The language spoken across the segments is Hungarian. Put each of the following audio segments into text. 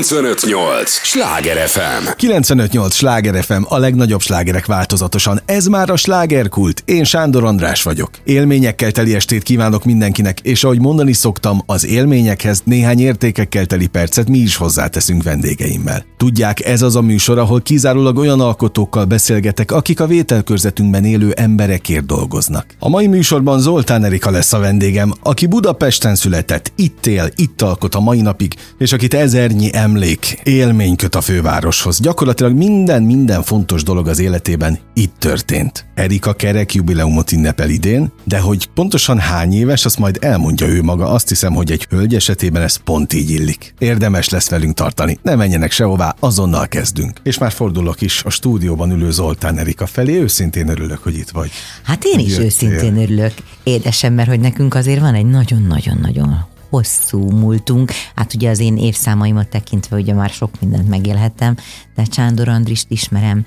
95.8 Sláger FM. 95.8 Sláger FM, a legnagyobb slágerek változatosan. Ez már a slágerkult. Én Sándor András vagyok. Élményekkel teli estét kívánok mindenkinek, és ahogy mondani szoktam, az élményekhez néhány értékekkel teli percet mi is hozzáteszünk vendégeimmel. Tudják, ez az a műsor, ahol kizárólag olyan alkotókkal beszélgetek, akik a vételkörzetünkben élő emberekért dolgoznak. A mai műsorban Zoltán Erika lesz a vendégem, aki Budapesten született, itt él, itt alkot a mai napig, és akit ezernyi emlék, élmény köt a fővároshoz. Gyakorlatilag minden fontos dolog az életében itt történt. Erika kerek jubileumot ünnepel idén, de hogy pontosan hány éves, azt majd elmondja ő maga. Azt hiszem, hogy egy hölgy esetében ez pont így illik. Érdemes lesz velünk tartani. Ne menjenek sehová, azonnal kezdünk. És már fordulok is a stúdióban ülő Zoltán Erika felé. Őszintén örülök, hogy itt vagy. Hát én is őszintén örülök. Édesem, mert hogy nekünk azért van egy nagyon-nagyon-nagyon hosszú múltunk. Hát ugye az én évszámaimat tekintve ugye már sok mindent megélhettem, de Sándor Andrist ismerem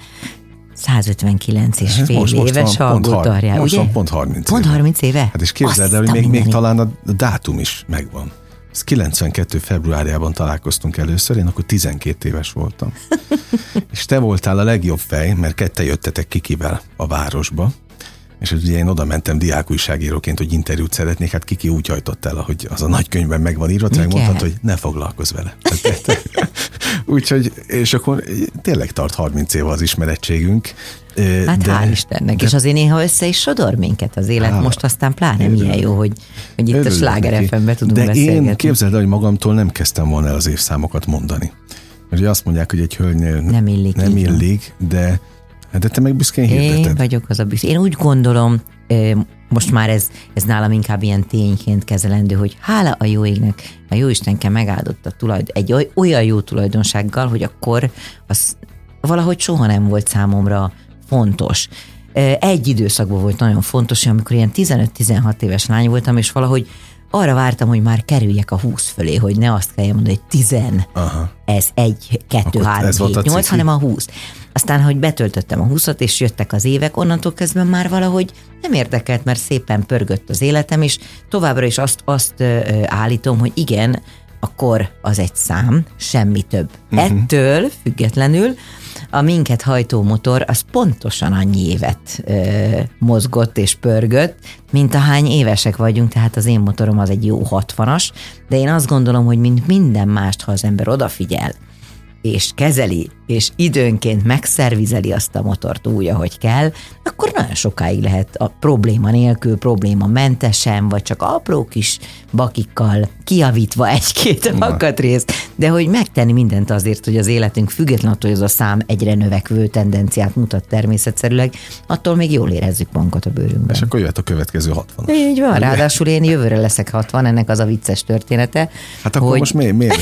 159 és fél éves hallgatója, ugye? Pont 30 éve. Hát és képzeld el, hogy még talán a dátum is megvan. Ez 92. februárjában találkoztunk először, én akkor 12 éves voltam. És te voltál a legjobb fej, mert ketten jöttetek Kikivel a városba. És ugye én oda mentem diákújságíróként, hogy interjút szeretnék, hát Kiki úgy hajtott el, ahogy az a nagykönyvben meg van írva, meg mondtad, hogy ne foglalkozz vele. Úgyhogy, és akkor tényleg tart 30 éve az ismerettségünk. Hát de, hál' Istennek, és azért néha össze is sodor minket az élet, most aztán pláne milyen jó, hogy itt a Sláger FM-be tudunk beszélgetni. De én képzeld el, hogy magamtól nem kezdtem volna el az évszámokat mondani. Mert ugye azt mondják, hogy egy hölgynél nem illik, de... De te meg büszkén hirdeted. Én vagyok az a büszkén. Én úgy gondolom, most már ez nálam inkább ilyen tényként kezelendő, hogy hála a jó égnek, a jó Istenke megáldott a egy olyan jó tulajdonsággal, hogy akkor az valahogy soha nem volt számomra fontos. Egy időszakban volt nagyon fontos, amikor ilyen 15-16 éves lány voltam, és valahogy arra vártam, hogy már kerüljek a 20 fölé, hogy ne azt kelljen mondani, hogy 10, aha, ez 1, 2, 3, 7, 8, hanem a 20. Aztán, hogy betöltöttem a 20-at, és jöttek az évek, onnantól kezdve már valahogy nem érdekelt, mert szépen pörgött az életem, és továbbra is azt állítom, hogy igen, a kor az egy szám, semmi több. Uh-huh. Ettől függetlenül a minket hajtó motor az pontosan annyi évet mozgott és pörgött, mint ahány évesek vagyunk, tehát az én motorom az egy jó 60-as, de én azt gondolom, hogy mint minden mást, ha az ember odafigyel, és kezeli, és időnként megszervizeli azt a motort úgy, ahogy kell, akkor nagyon sokáig lehet a probléma nélkül, probléma mentesen, vagy csak apró kis bakikkal kijavítva egy-két alkatrészt, de hogy megtenni mindent azért, hogy az életünk függetlenül, hogy ez a szám egyre növekvő tendenciát mutat természetszerűleg, attól még jól érezzük magunkat a bőrünkben. És akkor jöhet a következő 60. Így van, ráadásul én jövőre leszek 60, ennek az a vicces története. Hát akkor hogy... most miért?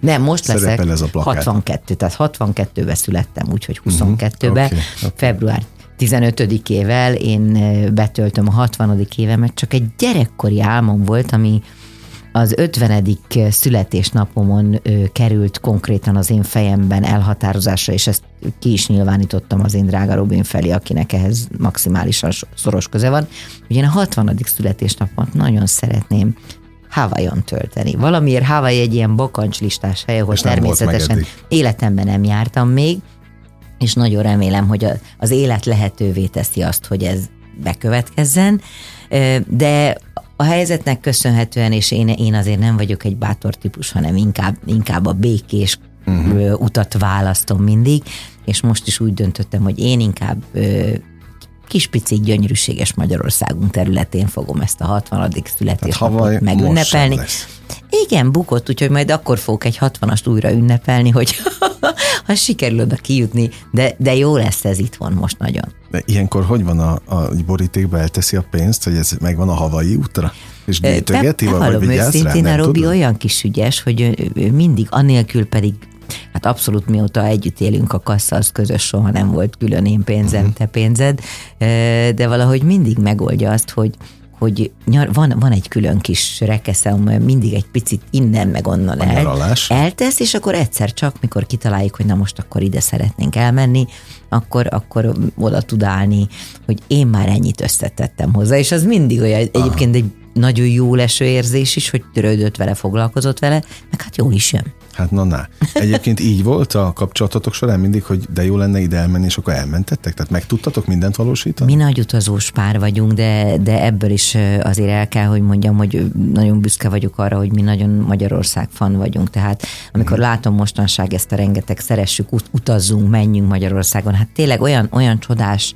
Nem, most leszek 62, tehát 62-ben születtem, úgyhogy 22-ben, február 15-ével én betöltöm a 60. évemet, csak egy gyerekkori álmom volt, ami az 50. születésnapomon került konkrétan az én fejemben elhatározásra, és ezt ki is nyilvánítottam az én drága Robin felé, akinek ehhez maximálisan szoros köze van. Ugye én a 60. születésnapomat nagyon szeretném Hawaiion tölteni. Valamiért Hawaii egy ilyen bakancslistás hely, ahol természetesen életemben nem jártam még, és nagyon remélem, hogy az élet lehetővé teszi azt, hogy ez bekövetkezzen, de a helyzetnek köszönhetően, és én azért nem vagyok egy bátor típus, hanem inkább a békés utat választom mindig, és most is úgy döntöttem, hogy én inkább kispicit gyönyörűséges Magyarországunk területén fogom ezt a 60. születésnapot megünnepelni. Igen, bukott, úgyhogy majd akkor fogok egy 60-ast újra ünnepelni, hogy ha sikerül oda kijutni, de jó lesz ez itthon most nagyon. De ilyenkor hogy van a borítékba, elteszi a pénzt, hogy ez megvan a Hawai útra? És gyűjtögeti, vagy vigyázz rá? A Robi olyan kis ügyes, hogy ő mindig, anélkül pedig hát abszolút mióta együtt élünk a kassa, az közös, soha nem volt külön én pénzem, te pénzed, de valahogy mindig megoldja azt, hogy van egy külön kis rekeszem, mindig egy picit innen meg onnan eltesz, és akkor egyszer csak, mikor kitaláljuk, hogy na most akkor ide szeretnénk elmenni, akkor oda tud állni, hogy én már ennyit összetettem hozzá, és az mindig olyan, egyébként egy nagyon jó leső érzés is, hogy törődött vele, foglalkozott vele, meg hát jól is jön. Hát na. Egyébként így volt a kapcsolatotok során mindig, hogy de jó lenne ide elmenni, és akkor elmentettek? Tehát meg tudtatok mindent valósítani? Mi nagy utazós pár vagyunk, de ebből is azért el kell, hogy mondjam, hogy nagyon büszke vagyok arra, hogy mi nagyon Magyarország fan vagyunk. Tehát amikor látom mostanság ezt a rengeteg szeressük, utazzunk, menjünk Magyarországon, hát tényleg olyan csodás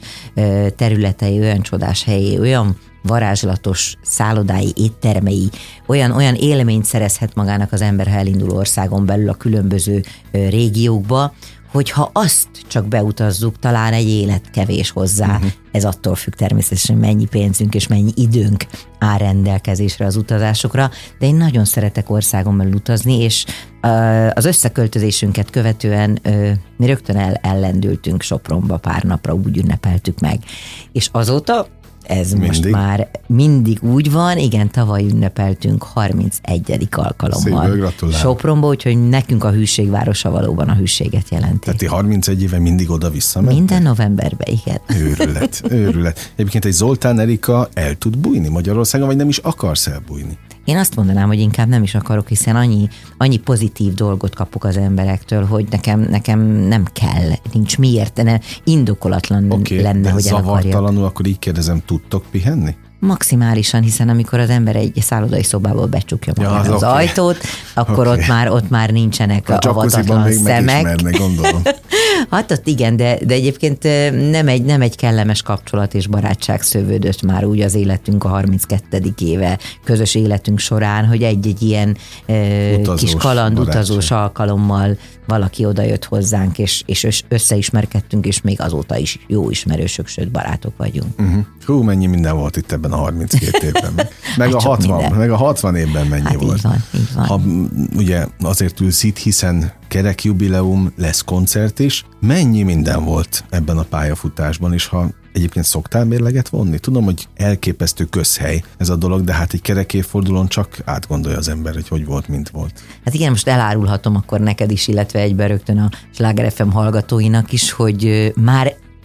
területei, olyan csodás helyi, olyan varázslatos szállodái, éttermei, olyan élményt szerezhet magának az ember, ha elindul országon belül a különböző régiókba, hogyha azt csak beutazzuk, talán egy élet kevés hozzá. Uh-huh. Ez attól függ természetesen, mennyi pénzünk és mennyi időnk áll rendelkezésre az utazásokra, de én nagyon szeretek országon belül utazni, és az összeköltözésünket követően mi rögtön ellendültünk Sopronba pár napra, úgy ünnepeltük meg. És azóta ez mindig? Most már mindig úgy van, igen, tavaly ünnepeltünk 31. alkalommal. Szépen, gratulálok. Sopronba, úgyhogy nekünk a hűségvárosa valóban a hűséget jelenti. Tehát ti 31 éve mindig oda-vissza mentek? Minden novemberben, igen. Őrület. Egyébként egy Zoltán Erika el tud bújni Magyarországon, vagy nem is akarsz elbújni? Én azt mondanám, hogy inkább nem is akarok, hiszen annyi pozitív dolgot kapok az emberektől, hogy nekem nem kell, nincs miért, indokolatlan lenne, hogy el akarjak. Akkor így kérdezem, tudtok pihenni? Maximálisan, hiszen amikor az ember egy szállodai szobából becsukja magát az ajtót, akkor ott már nincsenek a avatatlan szemek. Megismernek, gondolom. Hát ott igen, de egyébként nem egy kellemes kapcsolat és barátság szövődött már úgy az életünk a 32. éve közös életünk során, hogy egy-egy ilyen kis kalandutazós alkalommal valaki odajött hozzánk, és összeismerkedtünk, és még azóta is jó ismerősök, sőt barátok vagyunk. Uh-huh. Hú, mennyi minden volt itt ebben a 32 évben. Meg, hát meg a 60 évben mennyi volt. Így van. Ugye azért ülsz itt, hiszen kerek jubileum, lesz koncert is. Mennyi minden volt ebben a pályafutásban, és ha egyébként szoktál mérleget vonni? Tudom, hogy elképesztő közhely ez a dolog, de hát egy kerek évfordulón csak átgondolja az ember, hogy volt, mint volt. Hát igen, most elárulhatom akkor neked is, illetve egyben rögtön a Sláger FM hallgatóinak is, hogy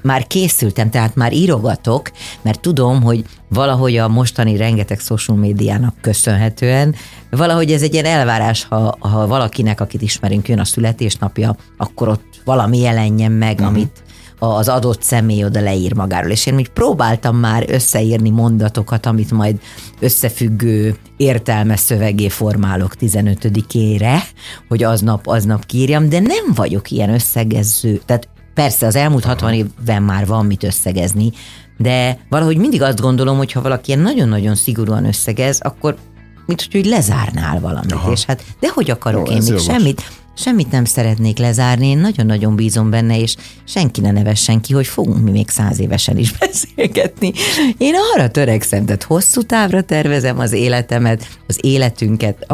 már készültem, tehát már írogatok, mert tudom, hogy valahogy a mostani rengeteg social médiának köszönhetően, valahogy ez egy ilyen elvárás, ha valakinek, akit ismerünk, jön a születésnapja, akkor ott valami jelenjen meg, amit az adott személy oda leír magáról. És én úgy próbáltam már összeírni mondatokat, amit majd összefüggő, értelmes szövegé formálok 15-ére, hogy aznap kírjam, de nem vagyok ilyen összegező. Tehát persze az elmúlt 60 évben már van mit összegezni, de valahogy mindig azt gondolom, hogy ha valaki ilyen nagyon-nagyon szigorúan összegez, akkor mint hogy lezárnál valamit. És hát, de hogy akarok én még semmit nem szeretnék lezárni, én nagyon-nagyon bízom benne, és senki ne nevessen ki, hogy fogunk mi még 100 évesen is beszélgetni. Én arra törekszem, tehát hosszú távra tervezem az életemet, az életünket,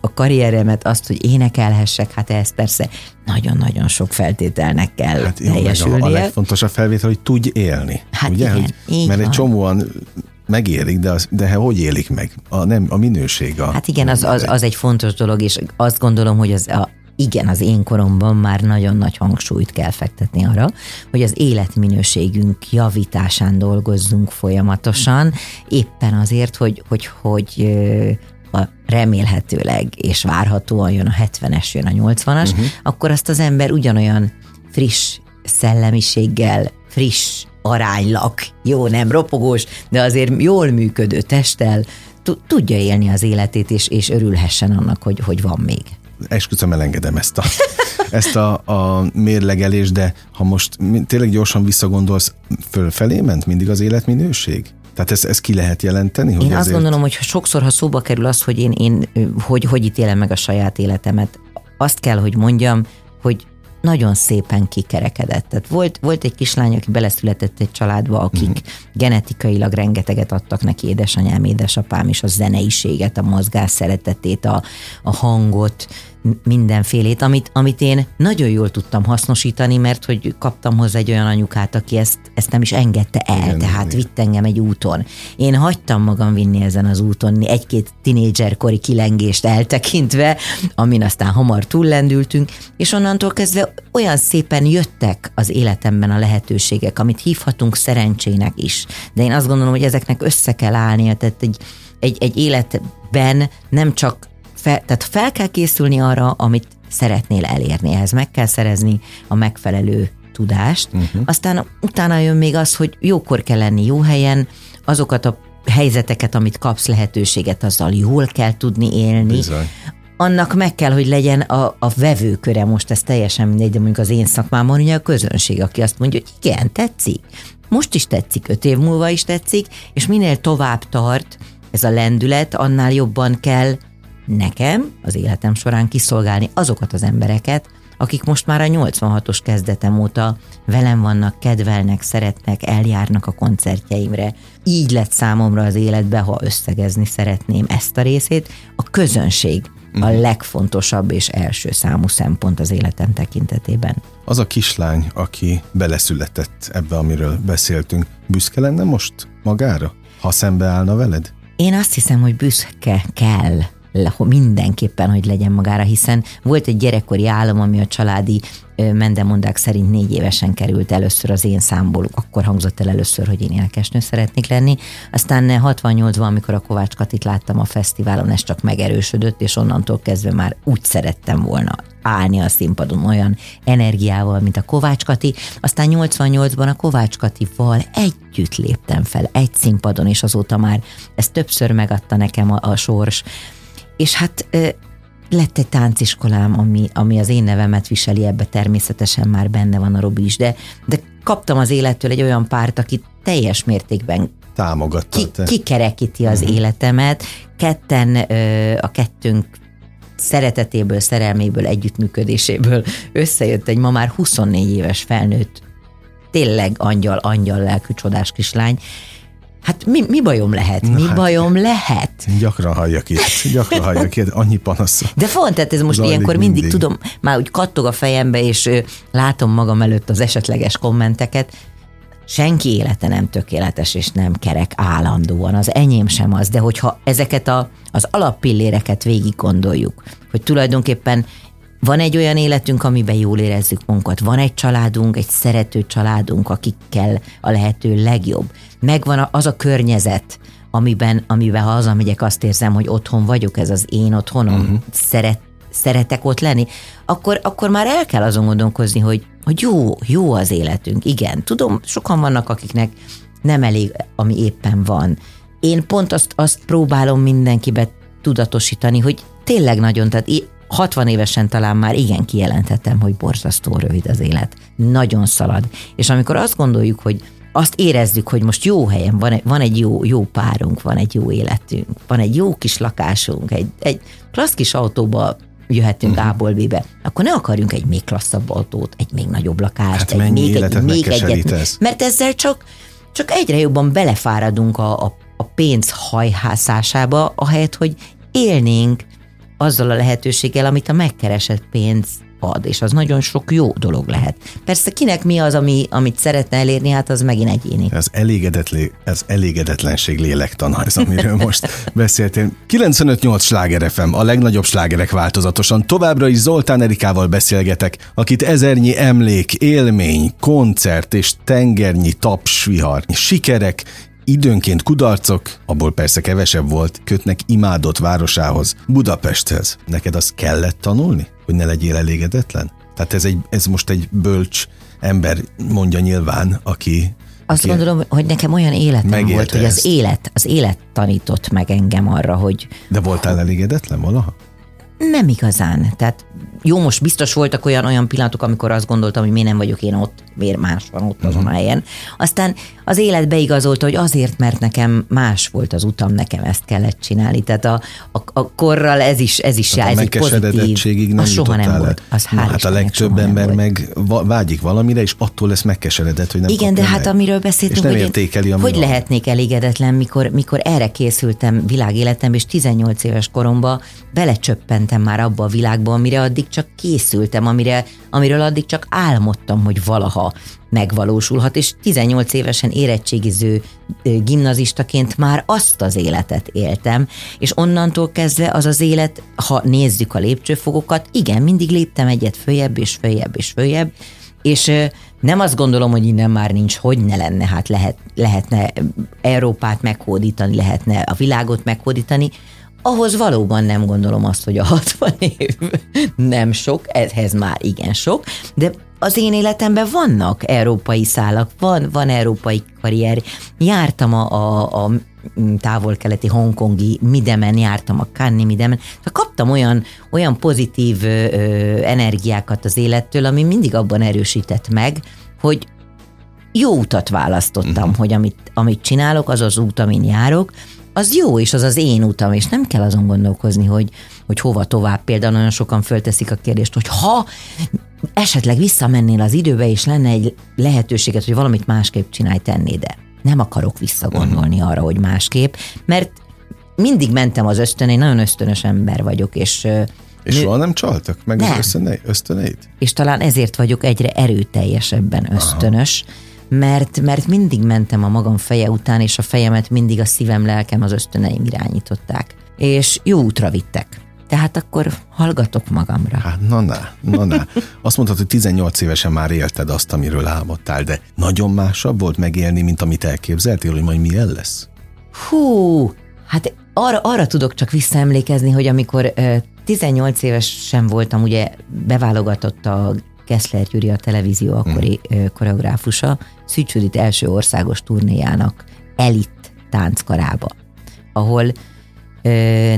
a karrieremet, azt, hogy énekelhessek, hát ez persze nagyon-nagyon sok feltételnek kell teljesülnie. Hát a legfontosabb felvétel, hogy tudj élni. Hát ugye? Igen, mert van. Egy csomóan megélik, de hogy élik meg? A minőség. Hát igen, az egy fontos dolog, és azt gondolom, hogy az én koromban már nagyon nagy hangsúlyt kell fektetni arra, hogy az életminőségünk javításán dolgozzunk folyamatosan, éppen azért, hogy remélhetőleg és várhatóan jön a 70-es, jön a 80-as, akkor azt az ember ugyanolyan friss szellemiséggel, friss aránylag, jó, nem ropogós, de azért jól működő testtel tudja élni az életét, és örülhessen annak, hogy van még. Esküszöm, elengedem ezt a mérlegelést, de ha most tényleg gyorsan visszagondolsz, fölfelé ment mindig az életminőség? Tehát ez ki lehet jelenteni? Hogy én azt gondolom, hogy sokszor, ha szóba kerül az, hogy én hogy ítélem meg a saját életemet, azt kell, hogy mondjam, hogy nagyon szépen kikerekedett. Tehát volt egy kislány, aki beleszületett egy családba, akik genetikailag rengeteget adtak neki, édesanyám, édesapám, és a zeneiséget, a mozgás szeretetét, a hangot, mindenfélét, amit én nagyon jól tudtam hasznosítani, mert hogy kaptam hozzá egy olyan anyukát, aki ezt nem is engedte el, vitt engem egy úton. Én hagytam magam vinni ezen az úton, egy-két tinédzserkori kilengést eltekintve, amin aztán hamar túllendültünk, és onnantól kezdve olyan szépen jöttek az életemben a lehetőségek, amit hívhatunk szerencsének is. De én azt gondolom, hogy ezeknek össze kell állnia, tehát egy életben nem csak tehát fel kell készülni arra, amit szeretnél elérni. Ehhez meg kell szerezni a megfelelő tudást. Aztán utána jön még az, hogy jókor kell lenni jó helyen, azokat a helyzeteket, amit kapsz, lehetőséget, azzal jól kell tudni élni. Bizony. Annak meg kell, hogy legyen a vevőköre, most ez teljesen mindegy, de mondjuk az én szakmámon ugye a közönség, aki azt mondja, hogy igen, tetszik. Most is tetszik, 5 év múlva is tetszik, és minél tovább tart ez a lendület, annál jobban kell nekem az életem során kiszolgálni azokat az embereket, akik most már a 86-os kezdetem óta velem vannak, kedvelnek, szeretnek, eljárnak a koncertjeimre. Így lett számomra az életbe, ha összegezni szeretném ezt a részét, a közönség a legfontosabb és első számú szempont az életem tekintetében. Az a kislány, aki beleszületett ebbe, amiről beszéltünk, büszke lenne most magára, ha szembeállna veled? Én azt hiszem, hogy büszke kell mindenképpen, hogy legyen magára, hiszen volt egy gyerekkori álom, ami a családi mendemondák szerint 4 évesen került először az én számból, akkor hangzott el először, hogy én énekesnő szeretnék lenni. Aztán 68-ban, amikor a Kovács Katit láttam a fesztiválon, ez csak megerősödött, és onnantól kezdve már úgy szerettem volna állni a színpadon olyan energiával, mint a Kovács Kati. Aztán 88-ban a Kovács Katival együtt léptem fel egy színpadon, és azóta már ez többször megadta nekem a sors. És hát lett egy tánciskolám, ami az én nevemet viseli, ebbe természetesen már benne van a Robi is, de kaptam az élettől egy olyan párt, aki teljes mértékben kikerekíti az életemet. Ketten, a kettőnk szeretetéből, szerelméből, együttműködéséből összejött egy ma már 24 éves felnőtt, tényleg angyal lelkű csodás kislány. Hát mi bajom lehet? Gyakran halljak itt, annyi panaszom. De font, tehát ez most ilyenkor mindig tudom, már úgy kattog a fejembe, és látom magam előtt az esetleges kommenteket. Senki élete nem tökéletes, és nem kerek állandóan. Az enyém sem az, de hogyha ezeket az alappilléreket végig gondoljuk, hogy tulajdonképpen van egy olyan életünk, amiben jól érezzük magunkat. Van egy családunk, egy szerető családunk, akikkel a lehető legjobb. Megvan az a környezet, amiben ha hazamegyek, azt érzem, hogy otthon vagyok, ez az én otthonom, szeretek ott lenni, akkor már el kell azon gondolkozni, hogy jó az életünk. Igen, tudom, sokan vannak, akiknek nem elég, ami éppen van. Én pont azt próbálom mindenkibe tudatosítani, hogy tényleg nagyon, tehát 60 évesen talán már igen kijelentettem, hogy borzasztó rövid az élet. Nagyon szalad. És amikor azt gondoljuk, hogy azt érezzük, hogy most jó helyen van egy jó párunk, van egy jó életünk, van egy jó kis lakásunk, egy klassz kis autóba jöhetünk A-ból B-be, akkor ne akarjunk egy még klasszabb autót, egy még nagyobb lakást, hát egy még egyet. Mert ezzel csak egyre jobban belefáradunk a pénz hajhászásába, ahelyett, hogy élnénk azzal a lehetőséggel, amit a megkeresett pénz ad, és az nagyon sok jó dolog lehet. Persze kinek mi az, amit szeretne elérni, hát az megint egyéni. Ez elégedetlenség lélektana, ez amiről most beszéltél. 95.8 Sláger FM, a legnagyobb slágerek változatosan. Továbbra is Zoltán Erikával beszélgetek, akit ezernyi emlék, élmény, koncert és tengernyi tapsvihar, sikerek, időnként kudarcok, abból persze kevesebb volt, kötnek imádott városához, Budapesthez. Neked azt kellett tanulni, hogy ne legyél elégedetlen? Tehát ez most egy bölcs ember mondja nyilván, aki... Azt gondolom, hogy nekem olyan életem volt, hogy az élet tanított meg engem arra, hogy... De voltál elégedetlen valaha? Nem igazán. Tehát jó, most biztos voltak olyan pillanatok, amikor azt gondoltam, hogy miért nem vagyok én ott, miért más van ott azon a helyen. Aztán az élet beigazolta, hogy azért, mert nekem más volt az utam, nekem ezt kellett csinálni. Tehát a korral ez is jár, ez pozitív. Az soha nem volt. Hát a legtöbb ember meg vágyik valamire, és attól lesz megkeseredett, hogy nem igen, de hát amiről beszéltünk, hogy lehetnék elégedetlen, mikor erre készültem világéletem, és 18 éves koromban belecsöppentem már abba a világba, amire addig csak készültem, amiről addig csak álmodtam, hogy valaha megvalósulhat, és 18 évesen érettségiző gimnazistaként már azt az életet éltem, és onnantól kezdve az élet, ha nézzük a lépcsőfokokat, igen, mindig léptem egyet följebb, és följebb, és följebb, és nem azt gondolom, hogy innen már nincs, hogy ne lenne, hát lehetne Európát meghódítani, lehetne a világot meghódítani, ahhoz valóban nem gondolom azt, hogy a 60 év nem sok, ehhez már igen sok, de az én életemben vannak európai szálak, van európai karrier. Jártam a távol-keleti hongkongi midemen, jártam a Cannes midemen, kaptam olyan pozitív energiákat az élettől, ami mindig abban erősített meg, hogy jó utat választottam, hogy amit csinálok, az az út, amin járok, az jó, és az az én utam, és nem kell azon gondolkozni, hogy hova tovább. Például nagyon sokan fölteszik a kérdést, hogy ha esetleg visszamennél az időbe, és lenne egy lehetőséget, hogy valamit másképp csinálj, tenné, de nem akarok visszagondolni arra, hogy másképp, mert mindig mentem az ösztön, én nagyon ösztönös ember vagyok, és soha nem csaltak meg nem. Az ösztöneid? És talán ezért vagyok egyre erőteljesebben ösztönös, mert mindig mentem a magam feje után, és a fejemet mindig a szívem, lelkem, az ösztöneim irányították. És jó útra vittek. Tehát akkor hallgatok magamra. Hát, na. Azt mondtad, hogy 18 évesen már élted azt, amiről álmodtál, de nagyon másabb volt megélni, mint amit elképzeltél, hogy majd milyen lesz? Hú, hát arra tudok csak visszaemlékezni, hogy amikor 18 évesen voltam, ugye beválogatott a Kessler Gyuri, a televízió akkori koreográfusa, Szűcs Judit első országos turnéjának elit tánckarába, ahol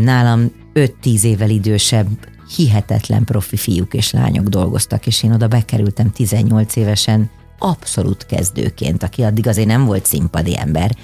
nálam 5-10 évvel idősebb, hihetetlen profi fiúk és lányok dolgoztak, és én oda bekerültem 18 évesen abszolút kezdőként, aki addig azért nem volt színpadi ember.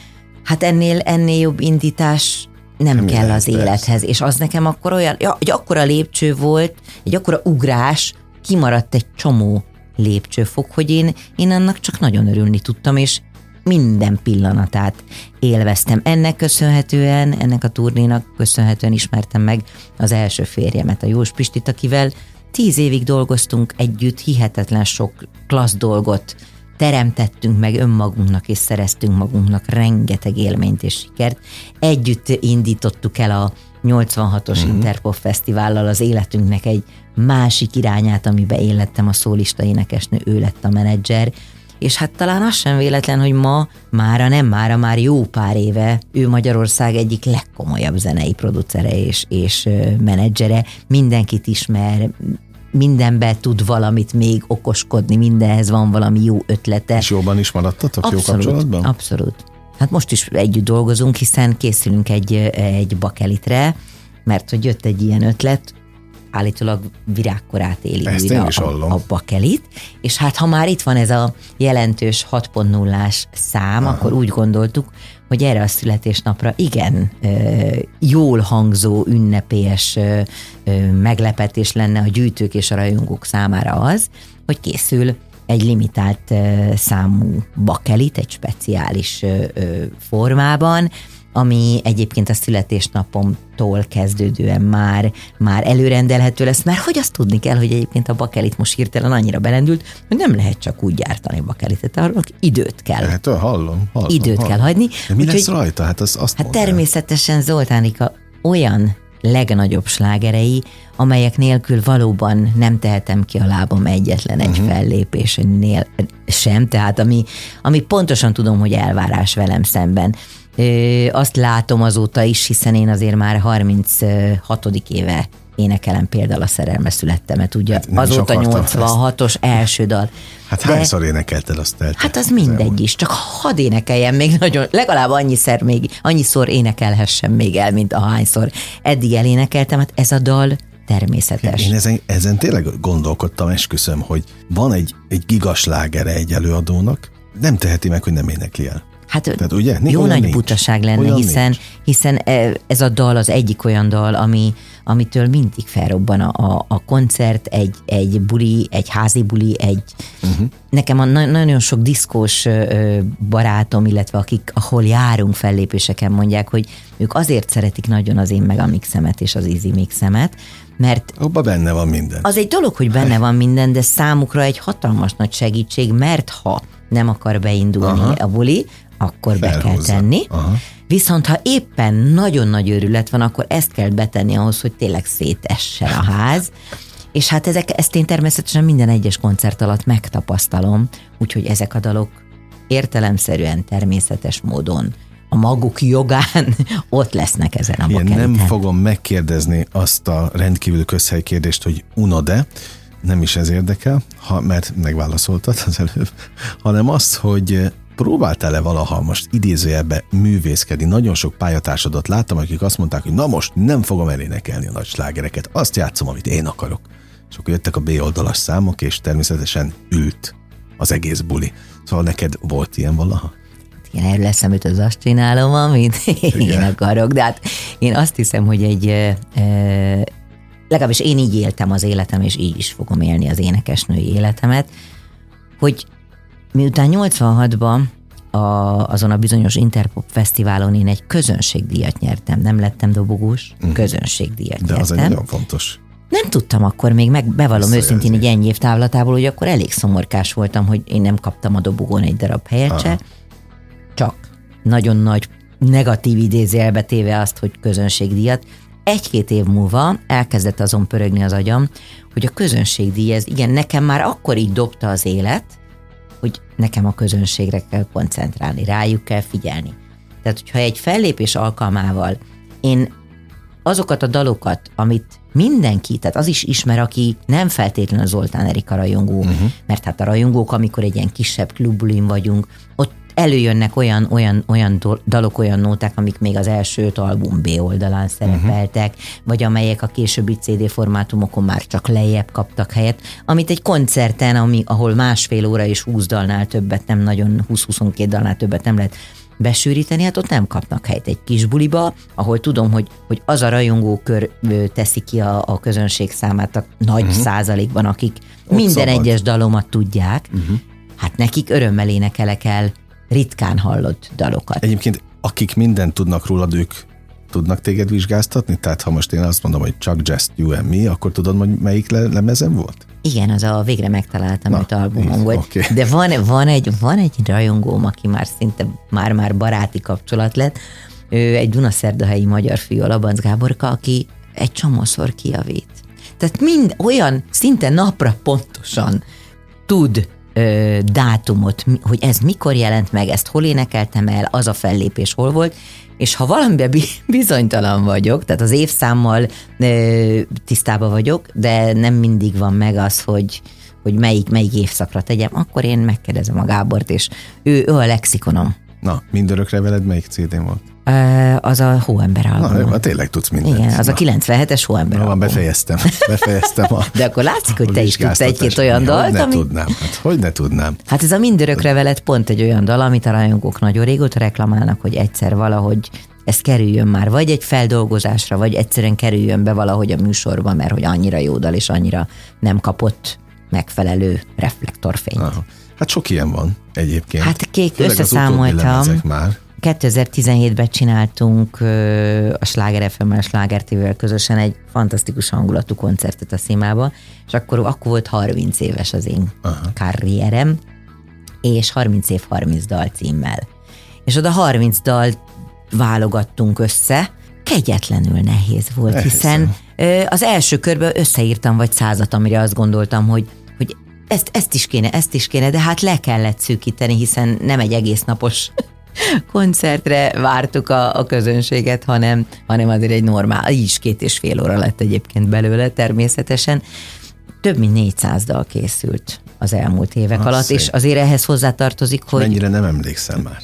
Hát ennél jobb indítás nem kell az élethez, és az nekem akkor egy akkora lépcső volt, egy akkora ugrás, kimaradt egy csomó lépcsőfok, hogy én annak csak nagyon örülni tudtam, és minden pillanatát élveztem. Ennek köszönhetően, ennek a turnénak köszönhetően ismertem meg az első férjemet, a Jós Pistit, akivel 10 évig dolgoztunk együtt, hihetetlen sok klassz dolgot teremtettünk meg önmagunknak, és szereztünk magunknak rengeteg élményt és sikert. Együtt indítottuk el a 86-os Interpop Fesztivállal az életünknek egy másik irányát, amiben én lettem a szólista énekesnő, ő lett a menedzser, és hát talán az sem véletlen, hogy már jó pár éve ő Magyarország egyik legkomolyabb zenei producere és menedzsere, mindenkit ismer, mindenben tud valamit még okoskodni, mindenhez van valami jó ötlete. És jobban is maradtatok, abszolút, jó kapcsolatban? Abszolút. Hát most is együtt dolgozunk, hiszen készülünk egy bakelitre, mert hogy jött egy ilyen ötlet, állítólag virágkorát éli újra a bakelit, és hát ha már itt van ez a jelentős 6.0-ás szám, akkor úgy gondoltuk, hogy erre a születésnapra igen jól hangzó, ünnepélyes meglepetés lenne a gyűjtők és a rajongók számára az, hogy készül egy limitált számú bakelit, egy speciális formában, ami egyébként a születésnapomtól kezdődően már előrendelhető lesz, mert hogy azt tudni kell, hogy egyébként a bakelit most hirtelen annyira belendült, hogy nem lehet csak úgy gyártani bakelitet, arra időt kell. Hát hallom. Időt kell hagyni. De mi lesz rajta? Hát természetesen Zoltán Erika olyan legnagyobb slágerei, amelyek nélkül valóban nem tehetem ki a lábam egyetlen egy fellépésnél sem, tehát ami pontosan tudom, hogy elvárás velem szemben. Azt látom azóta is, hiszen én azért már 36. éve énekelem például a Szerelme Születtemet, ugye hát azóta 86-os első dal. Hát hányszor énekelted azt el? Hát az mindegy is, csak hadd énekeljem még nagyon, legalább annyiszor énekelhessem még el, mint ahányszor eddig elénekeltem, hát ez a dal természetes. Én ezen tényleg gondolkodtam, esküszöm, hogy van egy gigaslágere egy előadónak, nem teheti meg, hogy nem énekli el. Hát tehát, ugye? Jó nagy butaság lenne, olyan hiszen ez a dal az egyik olyan dal, amitől mindig felrobban a koncert, egy buli, egy házi buli, Nekem nagyon sok diszkós barátom, illetve akik, ahol járunk fellépéseken, mondják, hogy ők azért szeretik nagyon az Én meg a Mixemet és az Easy Mixemet, mert abba benne van minden. Az egy dolog, hogy benne van minden, de számukra egy hatalmas nagy segítség, mert ha nem akar beindulni a buli, akkor felhúzza. Be kell tenni. Aha. Viszont ha éppen nagyon nagy őrület van, akkor ezt kell betenni ahhoz, hogy tényleg szétessen a ház. És hát ezt én természetesen minden egyes koncert alatt megtapasztalom, úgyhogy ezek a dalok értelemszerűen, természetes módon a maguk jogán ott lesznek ezen a bakeliten. Én nem fogom megkérdezni azt a rendkívül közhely kérdést, hogy unod-e, nem is ez érdekel, mert megválaszoltad az előbb, hanem azt, hogy próbáltál-e valaha most idézőjelbe művészkedni? Nagyon sok pályatársadat láttam, akik azt mondták, hogy na most nem fogom elénekelni a nagy slágereket, azt játszom, amit én akarok. És akkor jöttek a B-oldalas számok, és természetesen ült az egész buli. Szóval neked volt ilyen valaha? Én erről eszemült, az azt csinálom, amit én akarok. De hát én azt hiszem, hogy legalábbis én így éltem az életem, és így is fogom élni az énekesnői életemet, hogy miután 86-ban azon a bizonyos Interpop fesztiválon én egy közönségdíjat nyertem, nem lettem dobogós, közönségdíjat nyertem. De az egy nagyon fontos. Nem tudtam akkor még, bevallom őszintén egy ennyi év távlatából, hogy akkor elég szomorkás voltam, hogy én nem kaptam a dobogón egy darab helyet se, csak nagyon nagy negatív idézőjelbe téve azt, hogy közönségdíjat. Egy-két év múlva elkezdett azon pörögni az agyam, hogy a közönségdíj, ez igen, nekem már akkor így dobta az élet, hogy nekem a közönségre kell koncentrálni, rájuk kell figyelni. Tehát, hogyha egy fellépés alkalmával én azokat a dalokat, amit mindenki, tehát az is ismer, aki nem feltétlenül a Zoltán Erika rajongó, mert hát a rajongók, amikor egy ilyen kisebb klubbulin vagyunk, ott előjönnek olyan dalok, olyan nóták, amik még az első album B oldalán szerepeltek, vagy amelyek a későbbi CD formátumokon már csak lejjebb kaptak helyet, amit egy koncerten, ahol másfél óra és 20 dalnál többet nem nagyon, 20-22 dalnál többet nem lehet besűríteni, hát ott nem kapnak helyet egy kis buliba, ahol tudom, hogy az a rajongókör teszi ki a közönség számát a nagy százalékban, akik ott minden szabad. Egyes dalomat tudják, hát nekik örömmel énekelek el ritkán hallott dalokat. Egyébként akik mindent tudnak rólad, ők tudnak téged vizsgáztatni? Tehát ha most én azt mondom, hogy csak Just You and Me, akkor tudod, hogy melyik lemezem volt? Igen, az a Végre megtaláltam őt albumon volt. Okay. De van egy rajongóm, aki már szinte már baráti kapcsolat lett. Ő egy dunaszerdahelyi magyar fiú, a Labanc Gáborka, aki egy csomószor kijavít. Tehát mind olyan szinte napra pontosan tud dátumot, hogy ez mikor jelent meg, ezt hol énekeltem el, az a fellépés hol volt, és ha valamiben bizonytalan vagyok, tehát az évszámmal tisztában vagyok, de nem mindig van meg az, hogy melyik évszakra tegyem, akkor én megkérdezem a Gábort, és ő a lexikonom. Na, mindörökre veled melyik CD-n volt? Az a Hóember album. Na, tényleg tudsz mindent. Igen, az a 97-es Hóember album. Befejeztem. De akkor látszik, hogy te is tudsz egy-két olyan dalt, hogy ne tudnám, hogy ne tudnám. Hát ez a Mindörökre veled pont egy olyan dal, amit a rajongók nagyon régóta reklamálnak, hogy egyszer valahogy ez kerüljön már, vagy egy feldolgozásra, vagy egyszerűen kerüljön be valahogy a műsorba, mert hogy annyira jó dal, és annyira nem kapott megfelelő reflektorfényt. Aha. Hát sok ilyen van egyébként. Hát összeszámoltam. 2017-ben csináltunk a Sláger FM-mel, a Sláger TV-vel közösen egy fantasztikus hangulatú koncertet a Szimába, és akkor volt 30 éves az én karrierem, és 30 év 30 dal címmel. És oda 30 dalt válogattunk össze, kegyetlenül nehéz volt, hiszen az első körben összeírtam vagy 100-at, amire azt gondoltam, hogy ezt is kéne, de hát le kellett szűkíteni, hiszen nem egy egész napos koncertre vártuk a közönséget, hanem azért egy normál, így is 2,5 óra lett egyébként belőle természetesen. Több mint 400 dal készült az elmúlt évek alatt, szép. És azért ehhez hozzátartozik, hogy... Mennyire nem emlékszem már.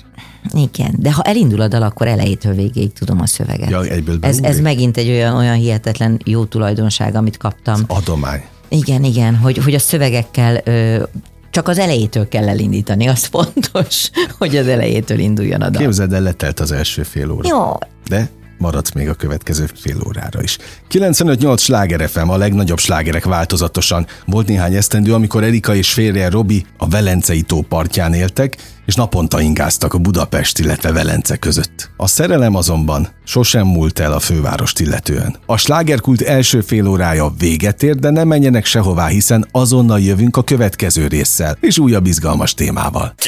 Igen, de ha elindul a dal, akkor elejétől végéig tudom a szöveget. Ja, ez megint egy olyan hihetetlen jó tulajdonság, amit kaptam. Az adomány. Igen, hogy a szövegekkel... Csak az elejétől kell elindítani, az fontos, hogy az elejétől induljon a dal. Képzeld el, letelt az első fél óra. Jó. De maradsz még a következő fél órára is. 95.8 Sláger FM, a legnagyobb slágerek változatosan. Volt néhány esztendő, amikor Erika és férje Robi a Velencei tó partján éltek, és naponta ingáztak a Budapest, illetve Velence között. A szerelem azonban sosem múlt el a fővárost illetően. A slágerkult első fél órája véget ér, de nem menjenek sehová, hiszen azonnal jövünk a következő résszel, és újabb izgalmas témával. 95.8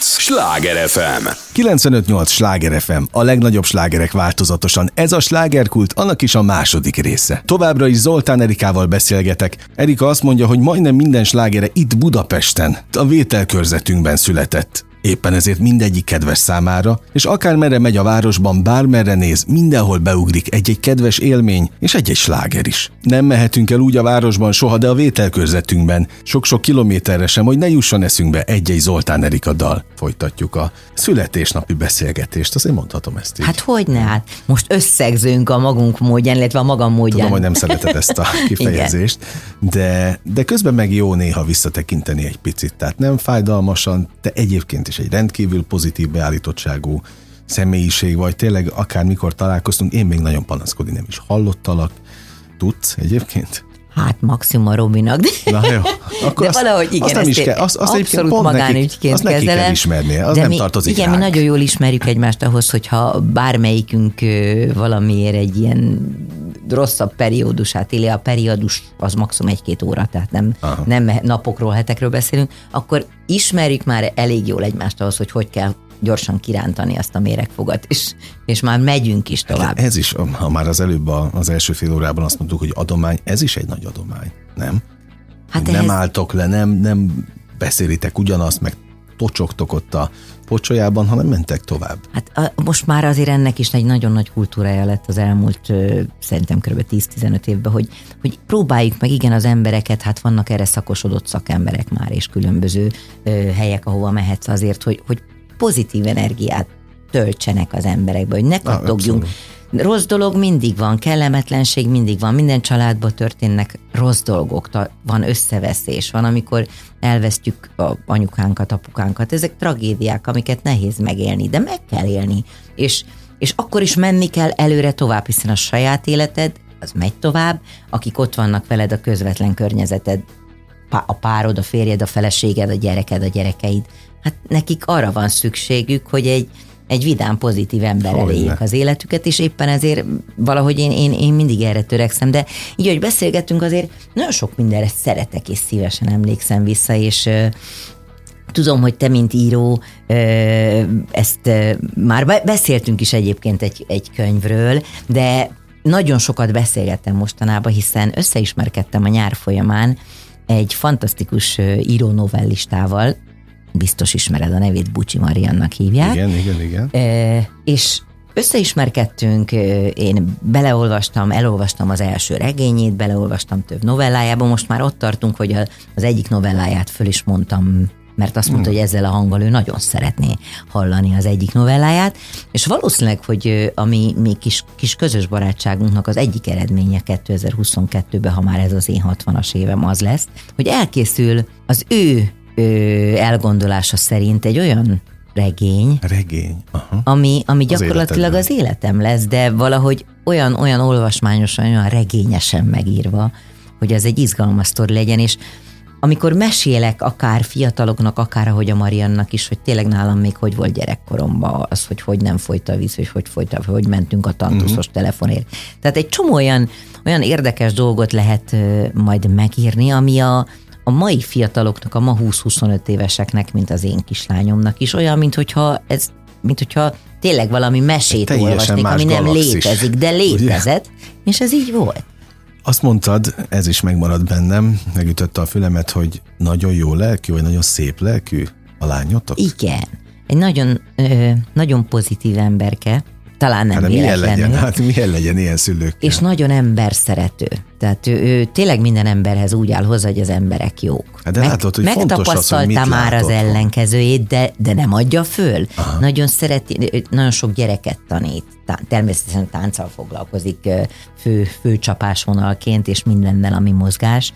Sláger FM. 95.8 Sláger FM, a legnagyobb slágerek változatosan. Ez a slágerkult, annak is a második része. Továbbra is Zoltán Erikával beszélgetek. Erika azt mondja, hogy majdnem minden slágere itt Budapesten, a vételkörzetünkben született. éppen ezért mindegyik kedves számára, és akármerre megy a városban, bármerre néz, mindenhol beugrik egy-egy kedves élmény, és egy-egy sláger is. Nem mehetünk el úgy a városban soha, de a vételkörzetünkben, sok-sok kilométerre sem, hogy ne jusson eszünkbe egy-egy Zoltán Erika dal. Folytatjuk a születésnapi beszélgetést, azért mondhatom ezt így. Hát hogyne, hát most összegzünk a magunk módján, illetve a magam módján. Tudom, hogy nem szereted ezt a kifejezést, de közben meg jó néha visszatekinteni egy picit, tehát nem fájdalmasan, de egyébként is egy rendkívül pozitív beállítottságú személyiség vagy, tényleg akármikor találkoztunk, én még nagyon panaszkodni nem is hallottalak. Tudsz egyébként? Hát maximum a Robinak, de valahogy igen, azt abszolút magánügyként kezelem. De nem tartozik igen, ránk. Mi nagyon jól ismerjük egymást ahhoz, hogyha bármelyikünk valamiért egy ilyen rosszabb periódusát éli, a periódus az maximum 1-2 óra, tehát nem napokról, hetekről beszélünk, akkor ismerjük már elég jól egymást ahhoz, hogy kell gyorsan kirántani azt a méregfogat, és már megyünk is tovább. Ez is, ha már az előbb az első fél órában azt mondtuk, hogy adomány, ez is egy nagy adomány, nem? Hát ehhez... Nem álltok le, nem beszélitek ugyanazt, meg tocsogtok ott a pocsolyában, hanem mentek tovább. Hát most már azért ennek is egy nagyon nagy kultúrája lett az elmúlt szerintem kb. 10-15 évben, hogy próbáljuk meg igen az embereket, hát vannak erre szakosodott szakemberek már, és különböző helyek, ahova mehetsz azért, hogy pozitív energiát töltsenek az emberekbe, hogy ne kattogjunk. Rossz dolog mindig van, kellemetlenség mindig van, minden családban történnek rossz dolgok, van összeveszés, van, amikor elvesztjük a anyukánkat, apukánkat, ezek tragédiák, amiket nehéz megélni, de meg kell élni, és akkor is menni kell előre tovább, hiszen a saját életed, az megy tovább, akik ott vannak veled a közvetlen környezeted, a párod, a férjed, a feleséged, a gyereked, a gyerekeid, hát nekik arra van szükségük, hogy egy vidám, pozitív emberre éljék az életüket, és éppen ezért valahogy én mindig erre törekszem, de így, hogy beszélgettünk, azért nagyon sok mindenre szeretek, és szívesen emlékszem vissza, és tudom, hogy te, mint író, ezt már beszéltünk is egyébként egy könyvről, de nagyon sokat beszélgettem mostanában, hiszen összeismerkedtem a nyár folyamán egy fantasztikus író novellistával, biztos ismered a nevét, Bucsi Mariannak hívják. Igen. És összeismerkedtünk, én elolvastam az első regényét, beleolvastam több novellájába, most már ott tartunk, hogy az egyik novelláját föl is mondtam, mert azt mondta, hogy ezzel a hanggal ő nagyon szeretné hallani az egyik novelláját, és valószínűleg, hogy a mi kis közös barátságunknak az egyik eredménye 2022-ben, ha már ez az én 60-as évem az lesz, hogy elkészül az ő elgondolása szerint egy olyan regény, ami gyakorlatilag az életem lesz, de valahogy olyan olvasmányosan, olyan regényesen megírva, hogy az egy izgalmas sztori legyen, és amikor mesélek akár fiataloknak, akár ahogy a Mariannak is, hogy tényleg nálam még hogy volt gyerekkoromban az, hogy nem folyt a víz, és hogy mentünk a tantuszos telefonért. Tehát egy csomó olyan érdekes dolgot lehet majd megírni, ami a mai fiataloknak, a ma 20-25 éveseknek, mint az én kislányomnak is, olyan, mint hogyha tényleg valami mesét olvasnék, ami nem létezik, de létezett, és ez így volt. Azt mondtad, ez is megmaradt bennem, megütötte a fülemet, hogy nagyon jó lelkű, vagy nagyon szép lelkű a lányotok? Igen. Egy nagyon, nagyon pozitív emberke, talán nem véletlenül. Hát milyen legyen ilyen szülőkkel? És nagyon emberszerető. Tehát ő tényleg minden emberhez úgy áll hozzá, hogy az emberek jók. Hát de látod, hogy megtapasztalta már az ellenkezőjét, de nem adja föl. Aha. Nagyon szereti, nagyon sok gyereket tanít. Természetesen tánccal foglalkozik fő csapásvonalként, és mindennel, ami mozgás.